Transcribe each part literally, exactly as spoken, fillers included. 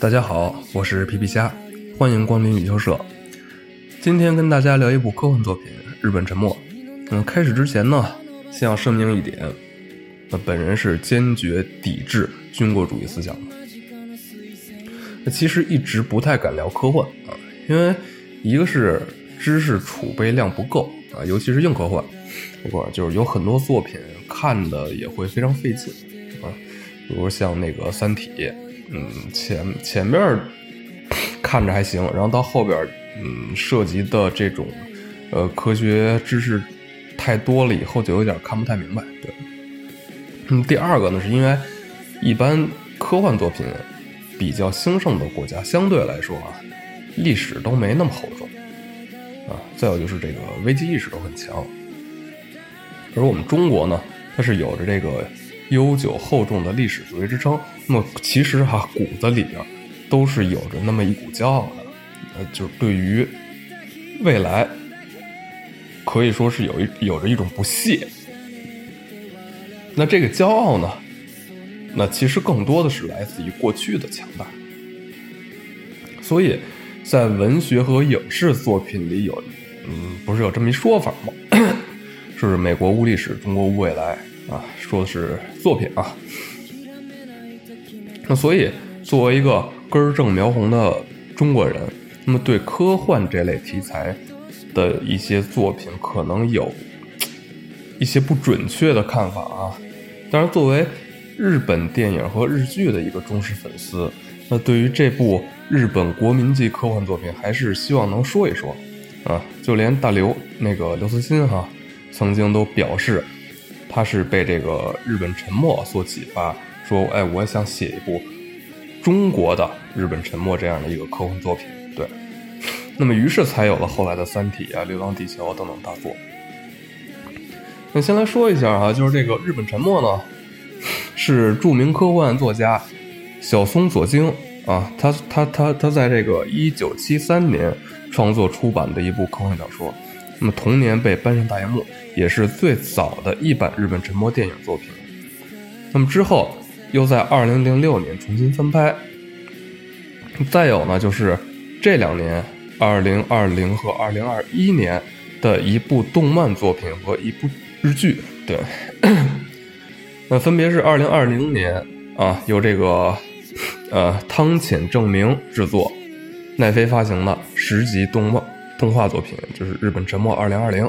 大家好，我是皮皮虾，欢迎光临雨修社。今天跟大家聊一部科幻作品《日本沉没》。嗯，开始之前呢，先要声明一点，那本人是坚决抵制军国主义思想的。那其实一直不太敢聊科幻啊，因为一个是知识储备量不够啊，尤其是硬科幻，不过就是有很多作品看的也会非常费劲啊，比如像那个《三体》。嗯，前前面看着还行，然后到后边，嗯，涉及的这种呃科学知识太多了，以后就有点看不太明白。对，嗯，第二个呢，是因为一般科幻作品比较兴盛的国家，相对来说啊，历史都没那么厚重啊。再有就是这个危机意识都很强，而我们中国呢，它是有着这个悠久厚重的历史作为支撑，那么其实哈、啊、骨子里边都是有着那么一股骄傲的，呃，就是对于未来可以说是有一有着一种不屑。那这个骄傲呢，那其实更多的是来自于过去的强大。所以在文学和影视作品里有，嗯，不是有这么一说法吗？是美国无历史，中国无未来。啊，说的是作品啊。那所以作为一个根正苗红的中国人，那么对科幻这类题材的一些作品可能有一些不准确的看法啊。当然作为日本电影和日剧的一个忠实粉丝，那对于这部日本国民级科幻作品还是希望能说一说啊。就连大刘那个刘慈欣哈、啊、曾经都表示他是被这个日本沉没所启发，说哎，我想写一部中国的日本沉没这样的一个科幻作品。对，那么于是才有了后来的《三体》啊、《流浪地球》等等大作。那先来说一下啊，就是这个日本沉没呢，是著名科幻作家小松左京啊，他他他他在这个一九七三年创作出版的一部科幻小说。那么同年被搬上大荧幕，也是最早的一版日本沉没电影作品。那么之后又在二零零六年重新翻拍。再有呢，就是这两年二零二零和二零二一年的一部动漫作品和一部日剧。对，那分别是二零二零年啊，由这个呃汤浅政明制作，奈飞发行的十集动漫动画作品，就是日本沉没二零二零，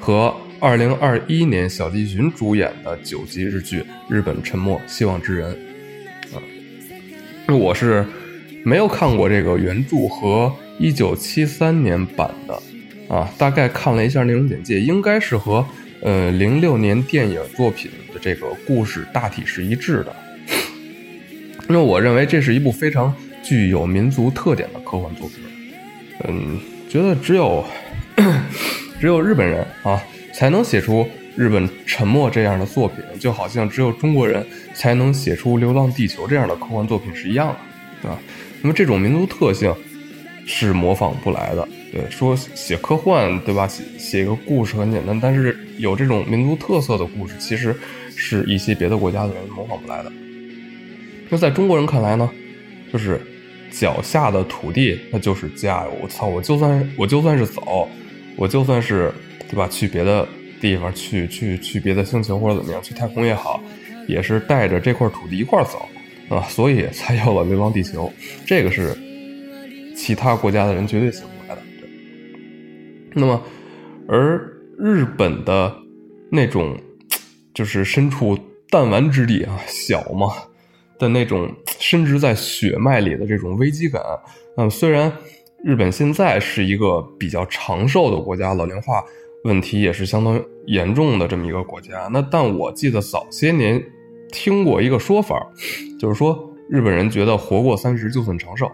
和二零二一年小栗旬主演的九集日剧《日本沉没：希望之人》啊。我是没有看过这个原著和一九七三年版的啊，大概看了一下内容简介，应该是和呃零六年电影作品的这个故事大体是一致的。那我认为这是一部非常具有民族特点的科幻作品。嗯，觉得只有只有日本人啊才能写出日本沉没这样的作品，就好像只有中国人才能写出《流浪地球》这样的科幻作品是一样的啊。那么这种民族特性是模仿不来的。对，说写科幻对吧，写写个故事很简单，但是有这种民族特色的故事，其实是一些别的国家的人模仿不来的。那在中国人看来呢，就是脚下的土地那就是家，我操，我就算我就算是走，我就算是对吧，去别的地方，去去去别的星球或者怎么样，去太空也好，也是带着这块土地一块走啊，所以才有了《流浪地球》，这个是其他国家的人绝对想不来的。对，那么而日本的那种就是身处弹丸之地啊，小嘛的那种深植在血脉里的这种危机感，嗯，虽然日本现在是一个比较长寿的国家，老龄化问题也是相当严重的这么一个国家，那但我记得早些年听过一个说法，就是说日本人觉得活过三十就算长寿。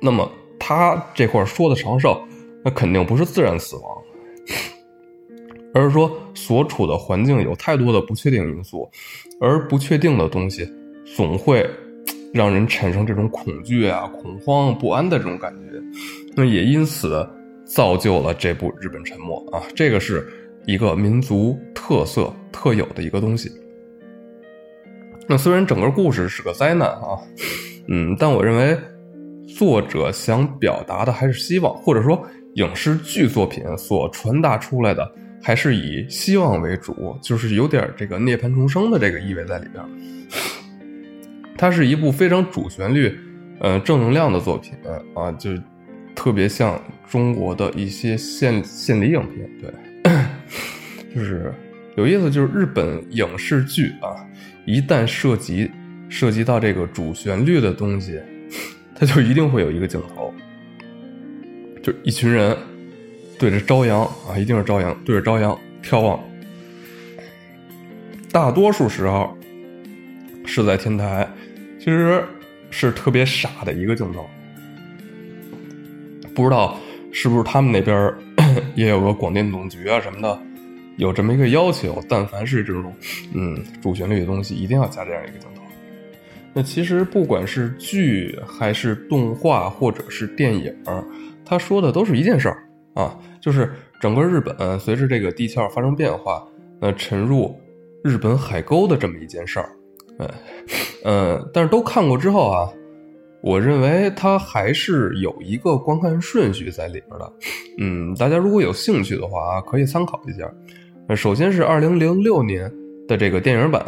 那么他这块说的长寿，那肯定不是自然死亡，而是说所处的环境有太多的不确定因素，而不确定的东西总会让人产生这种恐惧啊、恐慌、不安的这种感觉，那也因此造就了这部《日本沉没》啊，这个是一个民族特色特有的一个东西。那虽然整个故事是个灾难啊，嗯，但我认为作者想表达的还是希望，或者说影视剧作品所传达出来的还是以希望为主，就是有点这个涅槃重生的这个意味在里边。它是一部非常主旋律、呃、正能量的作品啊，就特别像中国的一些献献礼影片。对，就是有意思，就是日本影视剧啊，一旦涉及涉及到这个主旋律的东西，它就一定会有一个镜头，就一群人对着朝阳啊，一定是朝阳，对着朝阳眺望。大多数时候是在天台，其实是特别傻的一个镜头。不知道是不是他们那边也有个广电总局啊什么的，有这么一个要求，但凡是这种嗯主旋律的东西，一定要加这样一个镜头。那其实不管是剧还是动画或者是电影，他说的都是一件事儿啊，就是整个日本随着这个地壳发生变化，呃，沉入日本海沟的这么一件事儿。嗯，呃，但是都看过之后啊，我认为它还是有一个观看顺序在里边的。嗯，大家如果有兴趣的话啊，可以参考一下。首先是二零零六年的这个电影版，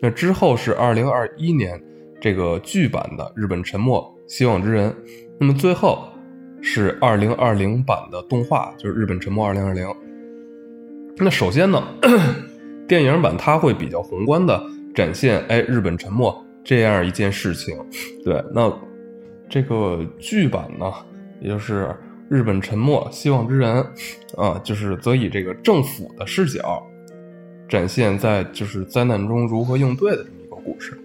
那之后是二零二一年这个剧版的《日本沉没：希望之人》，那么最后是二零二零版的动画，就是《日本沉没二零二零》。那首先呢，电影版它会比较宏观的展现哎日本沉没这样一件事情。对，那这个剧版呢，也就是《日本沉没：希望之人》啊，就是则以这个政府的视角展现在就是灾难中如何应对的这么一个故事。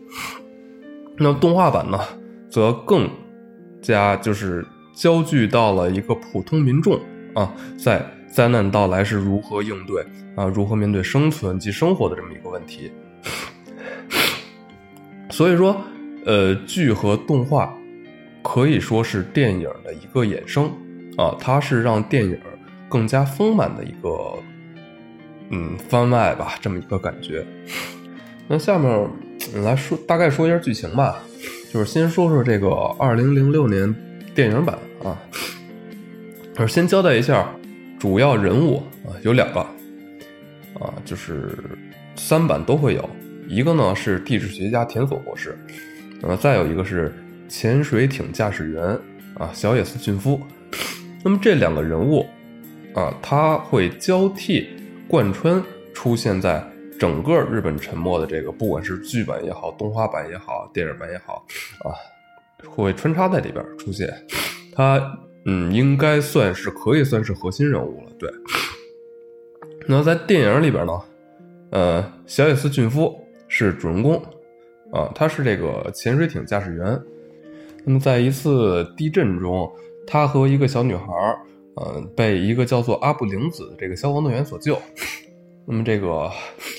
那动画版呢，则更加就是焦聚到了一个普通民众啊，在灾难到来是如何应对啊，如何面对生存及生活的这么一个问题。所以说，呃，剧和动画可以说是电影的一个衍生啊，它是让电影更加丰满的一个嗯番外吧，这么一个感觉。那下面来说，大概说一下剧情吧，就是先说说这个二零零六年电影版。啊，先交代一下主要人物啊，有两个啊，就是三版都会有，一个呢是地质学家田所博士，呃、啊，再有一个是潜水艇驾驶员啊小野寺俊夫。那么这两个人物啊，他会交替贯穿出现在整个日本沉没的这个，不管是剧版也好，动画版也好，电影版也好啊。会穿插在里边出现，他嗯应该算是可以算是核心人物了。对，那在电影里边呢，呃，小野寺俊夫是主人公啊，他是这个潜水艇驾驶员。那么在一次地震中，他和一个小女孩，嗯、呃，被一个叫做阿部玲子的这个消防队员所救。那么这个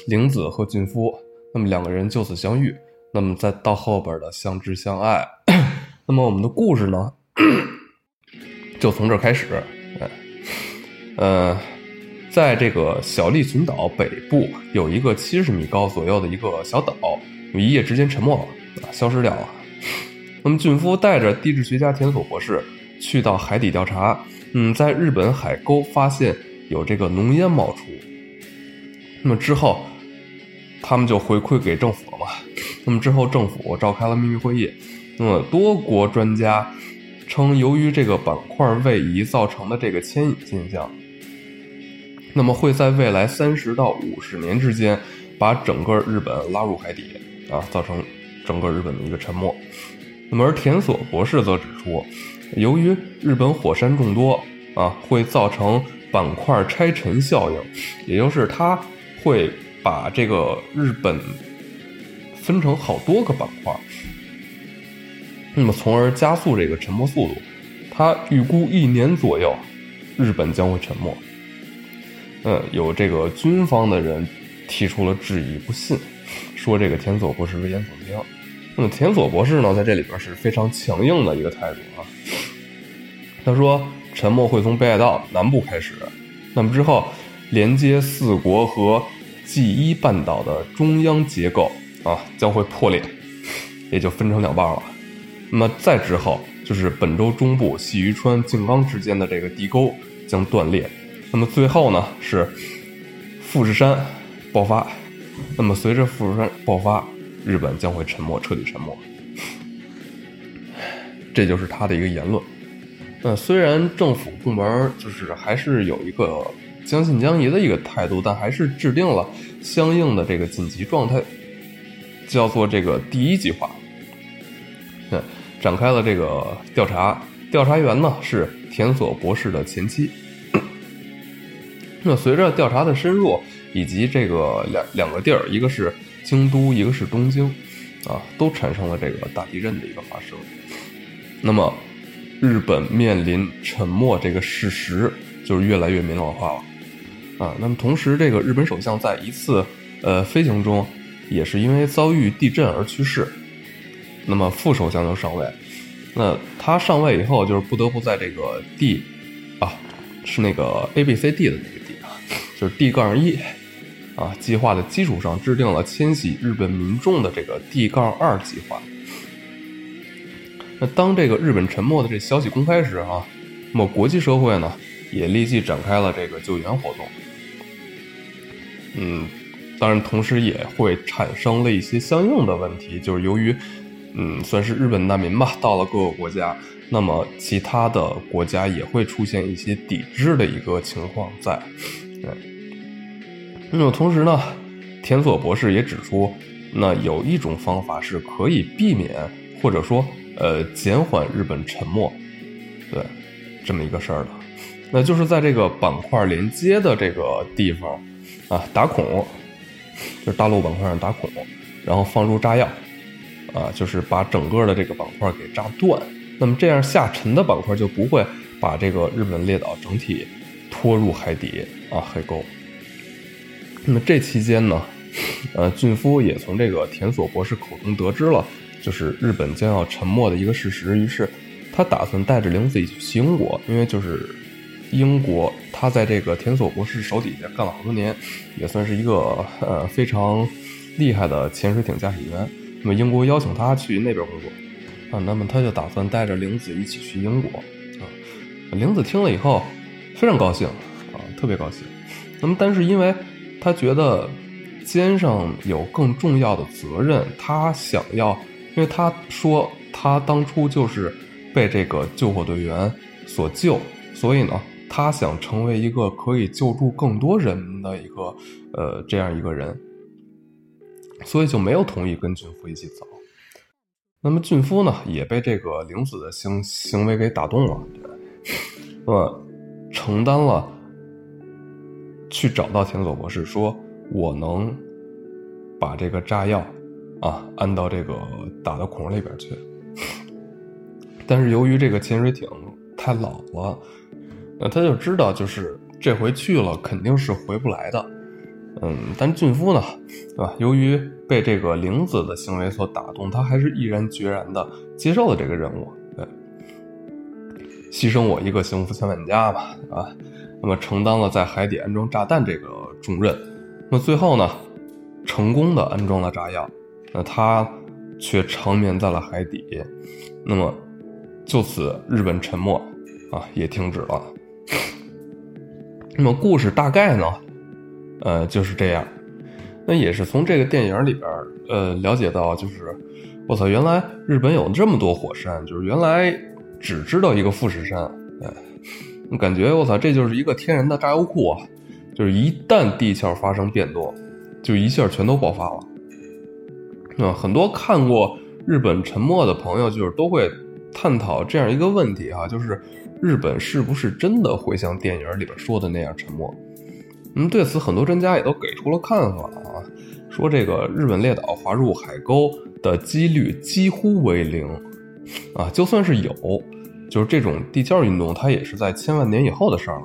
玲子和俊夫，那么两个人就此相遇，那么再到后边的相知相爱。那么我们的故事呢，就从这开始。呃，在这个小笠群岛北部有一个七十米高左右的一个小岛，一夜之间沉没了，消失掉了。那么俊夫带着地质学家田所博士去到海底调查，嗯，在日本海沟发现有这个浓烟冒出。那么之后，他们就回馈给政府了嘛。那么之后，政府召开了秘密会议。那么多国专家称，由于这个板块位移造成的这个牵引现象，那么会在未来三十到五十年之间把整个日本拉入海底啊，造成整个日本的一个沉没。那么而田所博士则指出，由于日本火山众多啊，会造成板块拆沉效应，也就是它会把这个日本分成好多个板块，那么从而加速这个沉没速度。他预估一年左右日本将会沉没。嗯，有这个军方的人提出了质疑，不信，说这个田所博士危言耸听。那么田所博士呢，在这里边是非常强硬的一个态度啊。他说沉没会从北海道南部开始，那么之后连接四国和纪伊半岛的中央结构啊将会破裂，也就分成两半了。那么再之后就是本州中部细鱼川静冈之间的这个地沟将断裂，那么最后呢是富士山爆发，那么随着富士山爆发，日本将会沉没，彻底沉没。这就是他的一个言论。那虽然政府部门就是还是有一个将信将疑的一个态度，但还是制定了相应的这个紧急状态，叫做这个第一计划，嗯，展开了这个调查。调查员呢是田所博士的前妻。那随着调查的深入，以及这个两两个地儿，一个是京都，一个是东京，啊，都产生了这个大地震的一个发生。那么，日本面临沉没这个事实就是越来越明朗化了，啊，那么同时，这个日本首相在一次呃飞行中，也是因为遭遇地震而去世。那么副首相就上位，那他上位以后，就是不得不在这个 D 啊，是那个 A B C D 的那个 D 啊，就是 D 杠一啊计划的基础上，制定了迁徙日本民众的这个 D 杠二计划。那当这个日本沉没的这消息公开时啊，那么国际社会呢也立即展开了这个救援活动。嗯，当然，同时也会产生了一些相应的问题，就是由于嗯，算是日本难民吧，到了各个国家，那么其他的国家也会出现一些抵制的一个情况在。对，那么同时呢，田所博士也指出，那有一种方法是可以避免或者说呃减缓日本沉没，对，这么一个事儿的，那就是在这个板块连接的这个地方啊打孔，就是大陆板块上打孔，然后放入炸药。啊，就是把整个的这个板块给炸断，那么这样下沉的板块就不会把这个日本列岛整体拖入海底啊海沟。那么这期间呢，呃，俊夫也从这个田所博士口中得知了，就是日本将要沉没的一个事实。于是他打算带着玲子一起去英国，因为就是英国，他在这个田所博士手底下干了好多年，也算是一个呃非常厉害的潜水艇驾驶员。那么英国邀请他去那边工作，啊，那么他就打算带着玲子一起去英国，啊，玲子听了以后非常高兴，啊，特别高兴。那么，但是因为他觉得肩上有更重要的责任，他想要，因为他说他当初就是被这个救火队员所救，所以呢，他想成为一个可以救助更多人的一个呃这样一个人。所以就没有同意跟俊夫一起走。那么俊夫呢，也被这个玲子的行行为给打动了，那么承担了去找到田所博士，说我能把这个炸药啊安到这个打到孔里边去。但是由于这个潜水艇太老了，那他就知道就是这回去了肯定是回不来的。嗯，但俊夫呢，对吧？由于被这个玲子的行为所打动，他还是毅然决然的接受了这个任务，对，牺牲我一个幸福千万家吧，啊，那么承担了在海底安装炸弹这个重任。那最后呢，成功的安装了炸药，那他却长眠在了海底。那么就此，日本沉没啊也停止了。那么故事大概呢？呃，就是这样。那也是从这个电影里边，呃，了解到就是，我操，原来日本有这么多火山，就是原来只知道一个富士山，哎，我感觉我操，这就是一个天然的炸药库啊！就是一旦地壳发生变动，就一下全都爆发了。嗯、呃，很多看过日本沉没的朋友，就是都会探讨这样一个问题啊，就是日本是不是真的会像电影里边说的那样沉没？嗯，对此很多专家也都给出了看法啊，说这个日本列岛滑入海沟的几率几乎为零啊，就算是有，就是这种地壳运动，它也是在千万年以后的事儿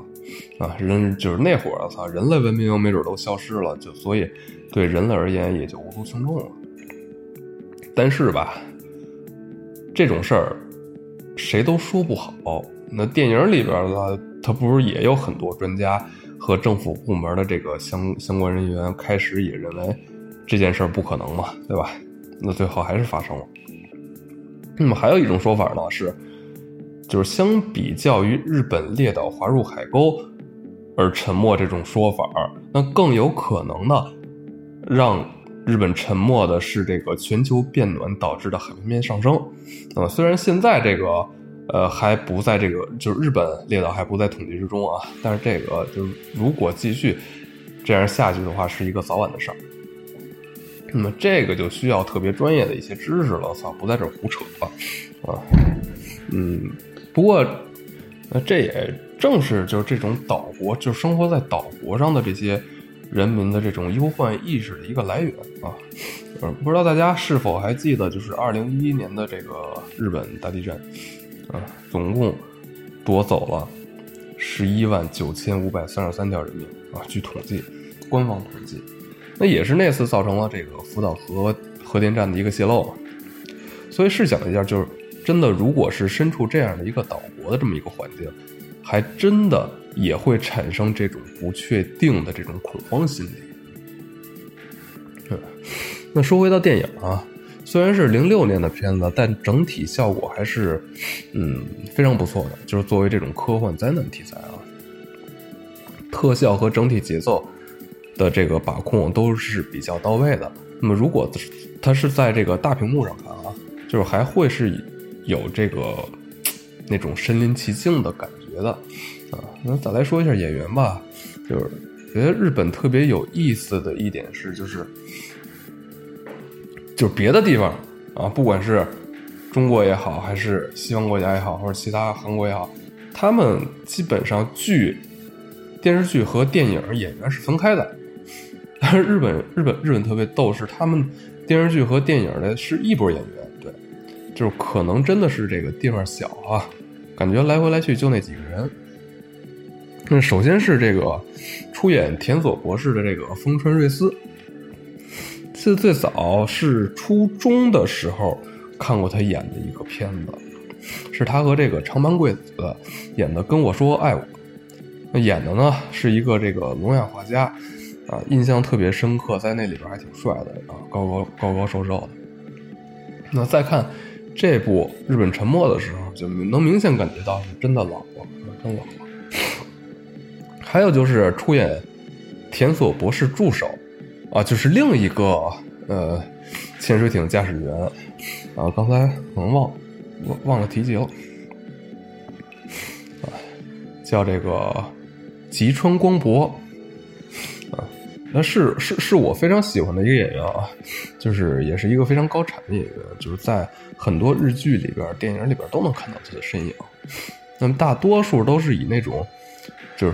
了啊。人就是那会儿，操，人类文明没准都消失了，就所以对人类而言也就无足轻重了。但是吧，这种事儿谁都说不好。那电影里边呢，它不是也有很多专家和政府部门的这个相相关人员开始也认为这件事不可能嘛，对吧？那最后还是发生了。那么还有一种说法呢是，就是相比较于日本列岛滑入海沟而沉没这种说法，那更有可能呢，让日本沉没的是这个全球变暖导致的海平面上升。那么虽然现在这个呃还不在这个就是日本列岛还不在统计之中啊，但是这个就是如果继续这样下去的话，是一个早晚的事儿。那么这个就需要特别专业的一些知识了，操，不在这儿胡扯了啊。嗯，不过那这也正是就是这种岛国，就生活在岛国上的这些人民的这种忧患意识的一个来源啊。嗯，不知道大家是否还记得，就是二零一一年的这个日本大地震啊，总共夺走了十一万九千五百三十三条人命啊，据统计，官方统计。那也是那次造成了这个福岛核核电站的一个泄漏嘛，所以试想一下，就是真的如果是身处这样的一个岛国的这么一个环境，还真的也会产生这种不确定的这种恐慌心理。嗯，那说回到电影啊，虽然是零六年的片子，但整体效果还是嗯非常不错的，就是作为这种科幻灾难题材啊，特效和整体节奏的这个把控都是比较到位的。那么如果它是在这个大屏幕上看啊，就是还会是有这个那种身临其境的感觉的啊。那再来说一下演员吧，就是觉得日本特别有意思的一点是，就是就是别的地方啊，不管是中国也好，还是西方国家也好，或者其他韩国也好，他们基本上剧电视剧和电影演员是分开的。但是日本日本日本特别逗，是他们电视剧和电影的是一波演员，对，就是可能真的是这个地方小啊，感觉来回来去就那几个人。那首先是这个出演田所博士的这个丰川瑞司，这最早是初中的时候看过他演的一个片子，是他和这个长盘贵子演的《跟我说爱我》，那演的呢是一个这个聋哑画家。啊，印象特别深刻，在那里边还挺帅的啊，高高高高瘦瘦的。那再看这部《日本沉没》的时候，就能明显感觉到是真的老了，真老了。还有就是出演田所博士助手啊，就是另一个呃潜水艇驾驶员啊，刚才可能忘忘了提及了啊，叫这个吉川光博。那是是是我非常喜欢的一个演员啊，就是也是一个非常高产的演员，就是在很多日剧里边、电影里边都能看到他的身影。那么大多数都是以那种就是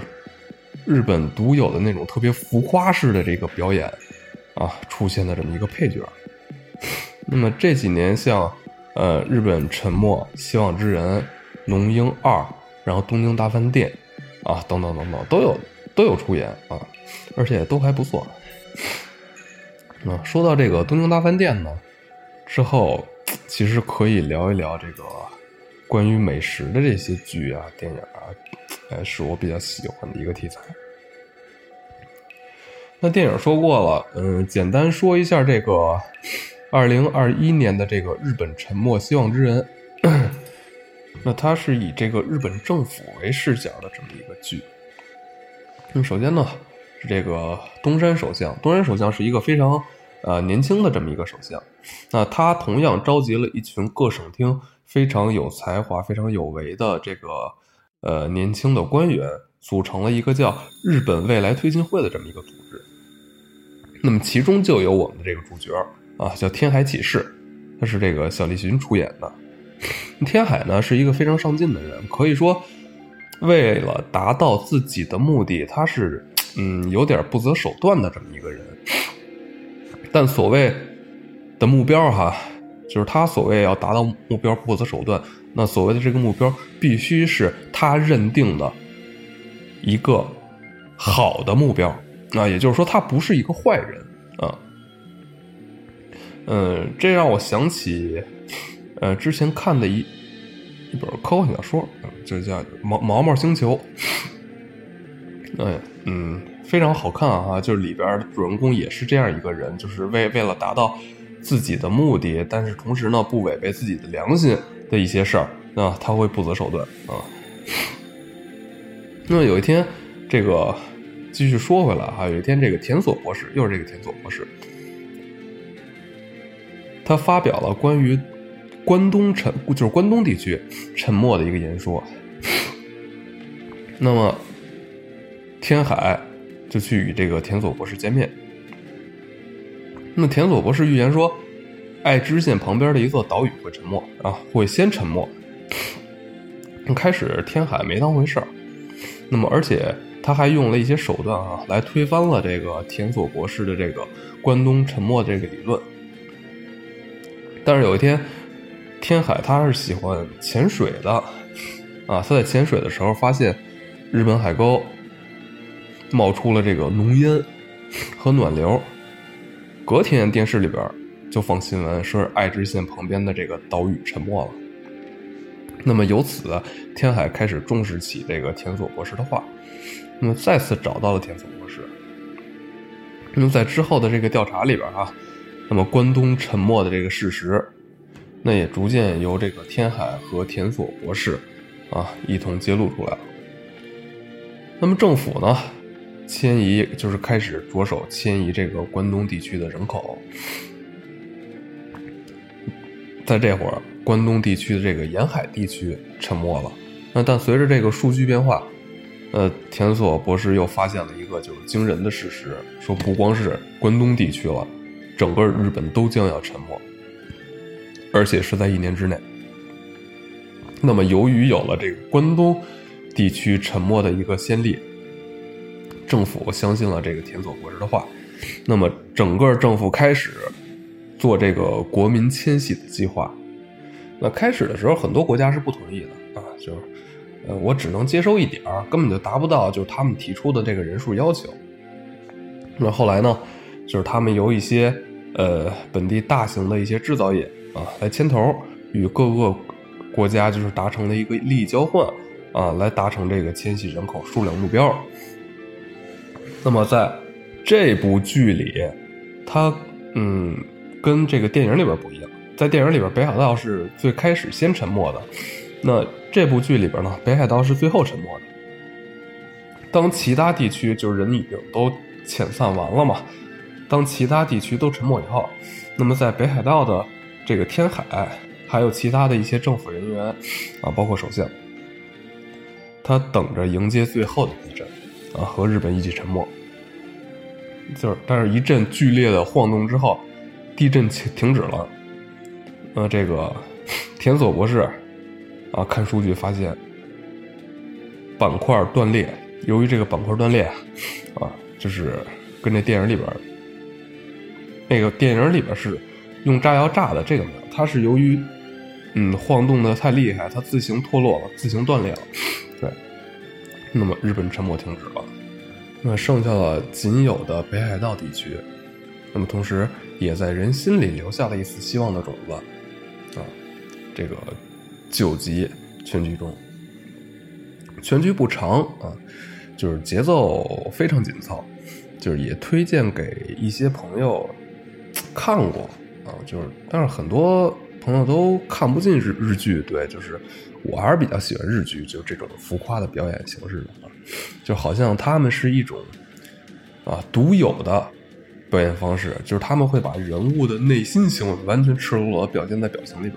日本独有的那种特别浮夸式的这个表演啊出现的这么一个配角。那么这几年像呃日本沉没、希望之人、龙樱二，然后东京大饭店啊等等等等都有都有出演啊。而且都还不错。嗯，说到这个东京大饭店呢，之后其实可以聊一聊这个关于美食的这些剧啊、电影啊，哎，是我比较喜欢的一个题材。那电影说过了，嗯，简单说一下这个二零二一年的这个日本沉没希望之人。那它是以这个日本政府为视角的这么一个剧。嗯，首先呢是这个东山首相，东山首相是一个非常呃年轻的这么一个首相。那他同样召集了一群各省厅非常有才华、非常有为的这个呃年轻的官员，组成了一个叫日本未来推进会的这么一个组织。那么其中就有我们的这个主角啊，叫天海启士，他是这个小栗旬出演的。天海呢是一个非常上进的人，可以说为了达到自己的目的，他是嗯，有点不择手段的这么一个人。但所谓的目标哈，就是他所谓要达到目标不择手段，那所谓的这个目标必须是他认定的一个好的目标啊，也就是说他不是一个坏人啊。嗯，这让我想起呃之前看的一一本科幻小说，就叫《毛毛毛星球》。哎，嗯，非常好看啊！就是里边的主人公也是这样一个人，就是为为了达到自己的目的，但是同时呢不违背自己的良心的一些事儿，那他会不择手段啊。那有一天，这个继续说回来哈，有一天这个田所博士，又是这个田所博士，他发表了关于关东沉，就是关东地区沉没的一个演说。那么天海就去与这个田所博士见面。那么田所博士预言说，爱知县旁边的一座岛屿会沉没啊，会先沉没。开始天海没当回事儿，那么而且他还用了一些手段啊，来推翻了这个田所博士的这个关东沉没这个理论。但是有一天，天海他是喜欢潜水的啊，他在潜水的时候发现日本海沟冒出了这个浓烟和暖流。隔天电视里边就放新闻，说爱知县旁边的这个岛屿沉没了。那么由此天海开始重视起这个田所博士的话，那么再次找到了田所博士。那么在之后的这个调查里边啊，那么关东沉没的这个事实，那也逐渐由这个天海和田所博士啊一同揭露出来了。那么政府呢迁移，就是开始着手迁移这个关东地区的人口。在这会儿关东地区的这个沿海地区沉没了，那但随着这个数据变化，呃，田所博士又发现了一个就是惊人的事实，说不光是关东地区了，整个日本都将要沉没，而且是在一年之内。那么由于有了这个关东地区沉没的一个先例，政府相信了这个田所博士的话，那么整个政府开始做这个国民迁徙的计划。那开始的时候很多国家是不同意的啊，就是呃我只能接收一点，根本就达不到就是他们提出的这个人数要求。那后来呢，就是他们由一些呃本地大型的一些制造业啊来牵头，与各个国家就是达成了一个利益交换啊，来达成这个迁徙人口数量目标。那么在这部剧里，它嗯跟这个电影里边不一样。在电影里边，北海道是最开始先沉没的，那这部剧里边呢，北海道是最后沉没的。当其他地区就是人已经都遣散完了嘛，当其他地区都沉没以后，那么在北海道的这个天海，还有其他的一些政府人员啊，包括首相，他等着迎接最后的地震啊，和日本一起沉没。就是但是一阵剧烈的晃动之后，地震停止了。呃，这个田所博士啊，看数据发现板块断裂。由于这个板块断裂啊，就是跟这电影里边，那个电影里边是用炸药炸的，这个没有，它是由于嗯晃动的太厉害，它自行脱落了，自行断裂了。对，那么日本沉没停止了，那剩下了仅有的北海道地区，那么同时也在人心里留下了一丝希望的种子。啊，这个九集全剧中，全剧不长啊，就是节奏非常紧凑，就是也推荐给一些朋友看过啊，就是但是很多朋友都看不进日日剧，对，就是我还是比较喜欢日剧，就这种浮夸的表演形式的，就好像他们是一种啊独有的表演方式，就是他们会把人物的内心行为完全赤裸裸表现在表情里边，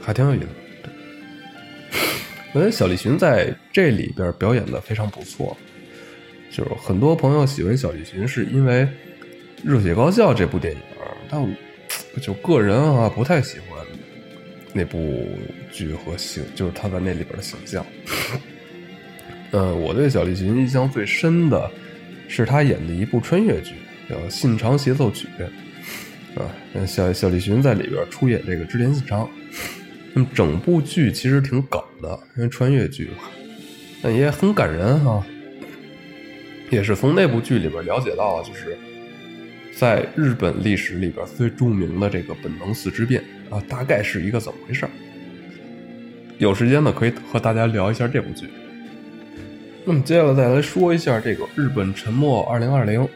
还挺有意思的。对，我觉得小栗旬在这里边表演的非常不错，就是很多朋友喜欢小栗旬是因为《热血高校》这部电影，但我就个人啊不太喜欢那部剧和形，就是他在那里边的形象。呃，我对小栗旬印象最深的是他演的一部穿越剧。叫信长协奏曲啊，小小栗旬在里边出演这个织田信长。那么整部剧其实挺搞的，因为穿越剧嘛，但也很感人哈、啊。也是从那部剧里边了解到，就是在日本历史里边最著名的这个本能寺之变啊，大概是一个怎么回事？有时间呢，可以和大家聊一下这部剧。那么接下来再来说一下这个日本沉没二零二零。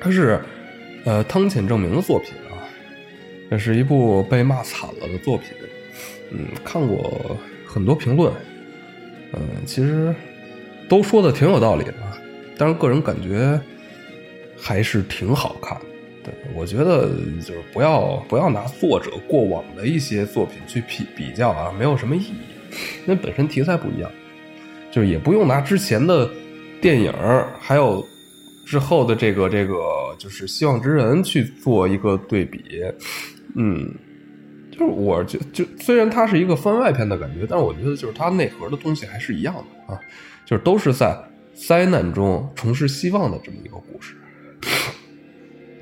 它是，呃，汤浅政明的作品啊。这是一部被骂惨了的作品。嗯，看过很多评论，嗯，其实都说的挺有道理的，但是个人感觉还是挺好看的。对，我觉得就是不要不要拿作者过往的一些作品去比比较啊，没有什么意义，因为本身题材不一样，就也不用拿之前的电影还有之后的这个这个就是希望之人去做一个对比。嗯，就是我就就虽然它是一个番外篇的感觉，但是我觉得就是它内核的东西还是一样的啊，就是都是在灾难中重拾希望的这么一个故事。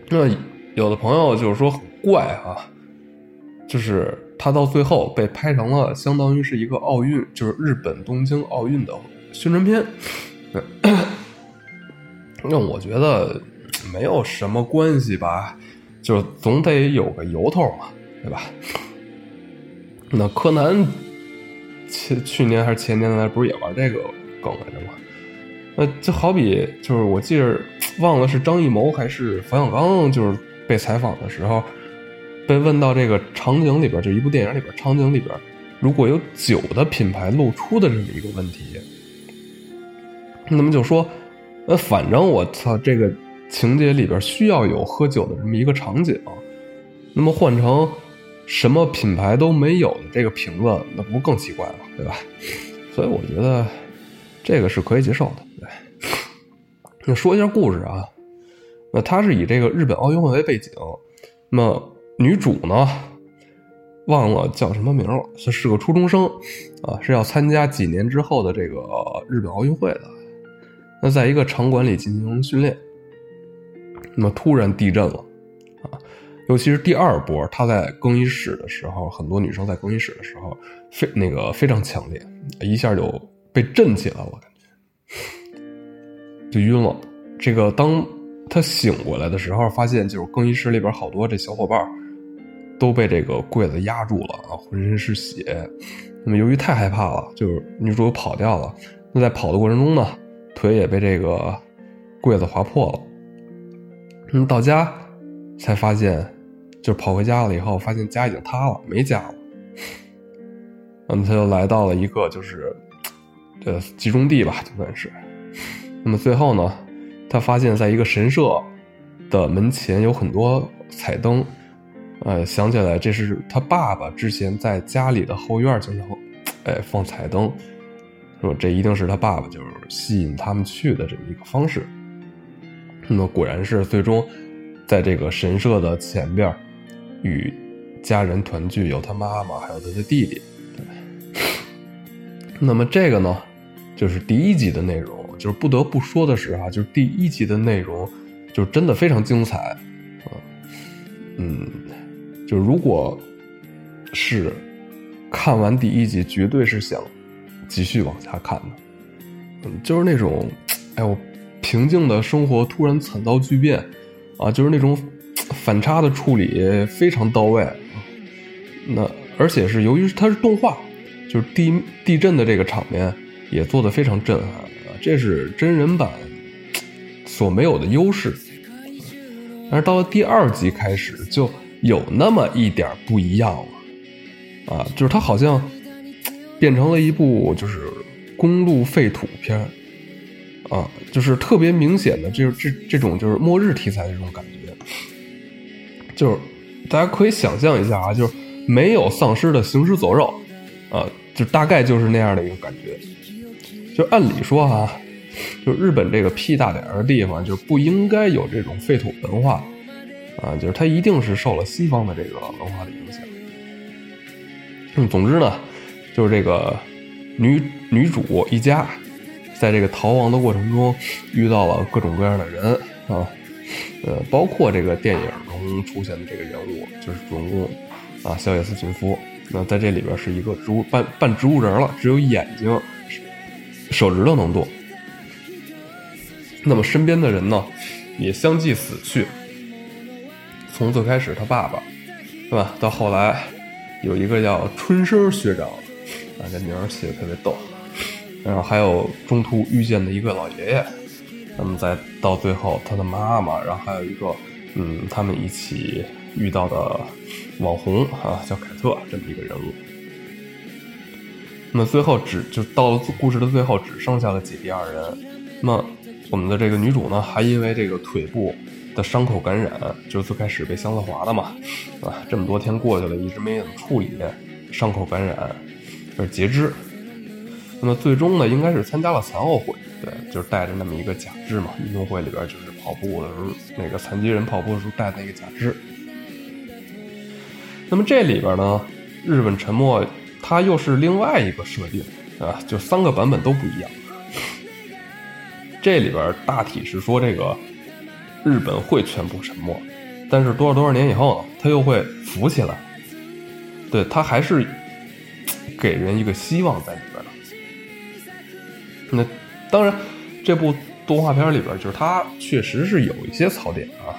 那有的朋友就是说很怪啊，就是他到最后被拍成了相当于是一个奥运，就是日本东京奥运的宣传片。那我觉得没有什么关系吧，就是总得有个由头嘛，对吧？那柯南去去年还是前年来不是也玩这个梗来着吗？那就好比就是我记着忘了是张艺谋还是冯小刚，就是被采访的时候被问到这个场景里边，就一部电影里边场景里边如果有酒的品牌露出的这么一个问题，那么就说那反正我操这个情节里边需要有喝酒的这么一个场景，那么换成什么品牌都没有的这个瓶子，那不更奇怪了，对吧？所以我觉得这个是可以接受的。对，那说一下故事啊，那它是以这个日本奥运会为背景，那么女主呢忘了叫什么名了，是个初中生啊，是要参加几年之后的这个日本奥运会的。那在一个场馆里进行训练，那么突然地震了啊，尤其是第二波，她在更衣室的时候，很多女生在更衣室的时候非那个非常强烈，一下就被震起来了，感觉就晕了。这个当她醒过来的时候，发现就是更衣室里边好多这小伙伴都被这个柜子压住了啊，浑身是血。那么由于太害怕了，就是女主跑掉了。那在跑的过程中呢，腿也被这个柜子划破了。嗯，到家才发现，就跑回家了以后，发现家已经塌了，没家了。那么他就来到了一个就是呃集中地吧，就算是。那么最后呢，他发现在一个神社的门前有很多彩灯，呃，想起来这是他爸爸之前在家里的后院经常哎放彩灯。说这一定是他爸爸就是吸引他们去的这么一个方式。那么果然是最终在这个神社的前边与家人团聚，有他妈妈还有他的弟弟。对，那么这个呢就是第一集的内容，就是不得不说的是啊，就是第一集的内容就真的非常精彩。嗯，就如果是看完第一集绝对是想继续往下看的。嗯，就是那种哎呦平静的生活突然惨遭巨变啊，就是那种反差的处理非常到位。那而且是由于它是动画，就是地地震的这个场面也做得非常震撼啊，这是真人版所没有的优势。但是到了第二集开始就有那么一点不一样了啊，就是它好像变成了一部就是公路废土片啊，就是特别明显的这这这种就是末日题材的这种感觉。就是大家可以想象一下啊，就是没有丧尸的行尸走肉啊，就大概就是那样的一个感觉。就按理说啊，就日本这个屁大点的地方就不应该有这种废土文化啊，就是它一定是受了西方的这个文化的影响。嗯，总之呢就是这个女女主一家在这个逃亡的过程中遇到了各种各样的人啊，呃，包括这个电影中出现的这个人物就是主人公啊，小野寺俊夫。那在这里边是一个植物半半植物人了，只有眼睛、手指头能动。那么身边的人呢，也相继死去。从最开始他爸爸，对吧？到后来有一个叫春生学长。啊，这名儿起得特别逗，然后还有中途遇见的一个老爷爷，那么再到最后他的妈妈，然后还有一个嗯他们一起遇到的网红啊，叫凯特这么一个人物。那么最后只就到了故事的最后，只剩下了姐弟二人。那么我们的这个女主呢，还因为这个腿部的伤口感染，就是最开始被香色华的嘛，啊，这么多天过去了，一直没怎么处理伤口感染，就是截肢。那么最终呢，应该是参加了残奥会，对，就是带着那么一个假肢嘛，运动会里边就是跑步的时候，那个残疾人跑步的时候带的那个假肢。那么这里边呢，日本沉默它又是另外一个设定啊，就三个版本都不一样。这里边大体是说这个日本会全部沉没，但是多少多少年以后呢，它又会浮起来。对，它还是给人一个希望在里边的。那当然，这部动画片里边就是它确实是有一些槽点啊，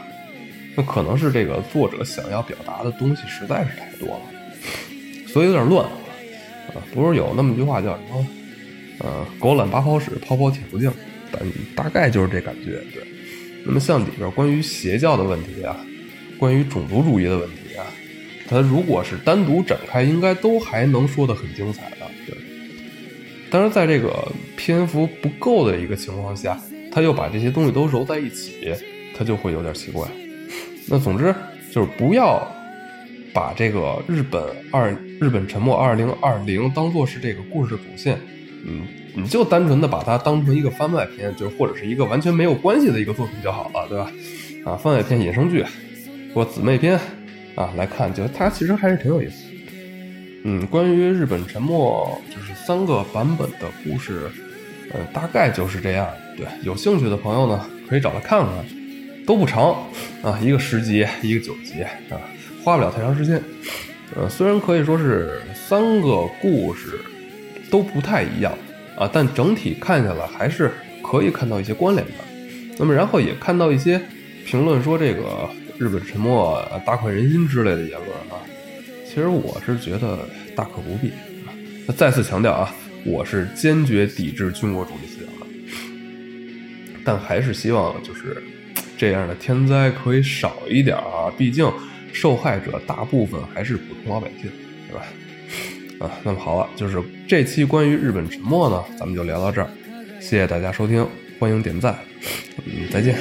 那可能是这个作者想要表达的东西实在是太多了，所以有点乱了啊。不是有那么一句话叫什么？呃，狗揽八泡屎，泡泡铁不净，但大概就是这感觉，对。那么像里边关于邪教的问题啊，关于种族主义的问题啊，它如果是单独展开应该都还能说得很精彩的，对。但是在这个篇幅不够的一个情况下，它又把这些东西都揉在一起，它就会有点奇怪。那总之就是不要把这个日本二日本沉没二零二零当作是这个故事的主线，嗯，你就单纯的把它当成一个番外篇，就是或者是一个完全没有关系的一个作品就好了，对吧？啊，番外篇、衍生剧或姊妹篇啊来看，就它其实还是挺有意思。嗯，关于日本沉没就是三个版本的故事，呃，大概就是这样。对，有兴趣的朋友呢，可以找来看看，都不长啊，一个十集，一个九集啊，花不了太长时间。呃，虽然可以说是三个故事都不太一样。啊，但整体看下来还是可以看到一些关联的。那么，然后也看到一些评论说这个日本沉没、啊、大快人心之类的言论啊。其实我是觉得大可不必。那、啊、再次强调啊，我是坚决抵制军国主义思想的。但还是希望就是这样的天灾可以少一点啊，毕竟受害者大部分还是普通老百姓，对吧？啊，那么好了，就是这期关于日本沉没呢，咱们就聊到这儿，谢谢大家收听，欢迎点赞，嗯，再见。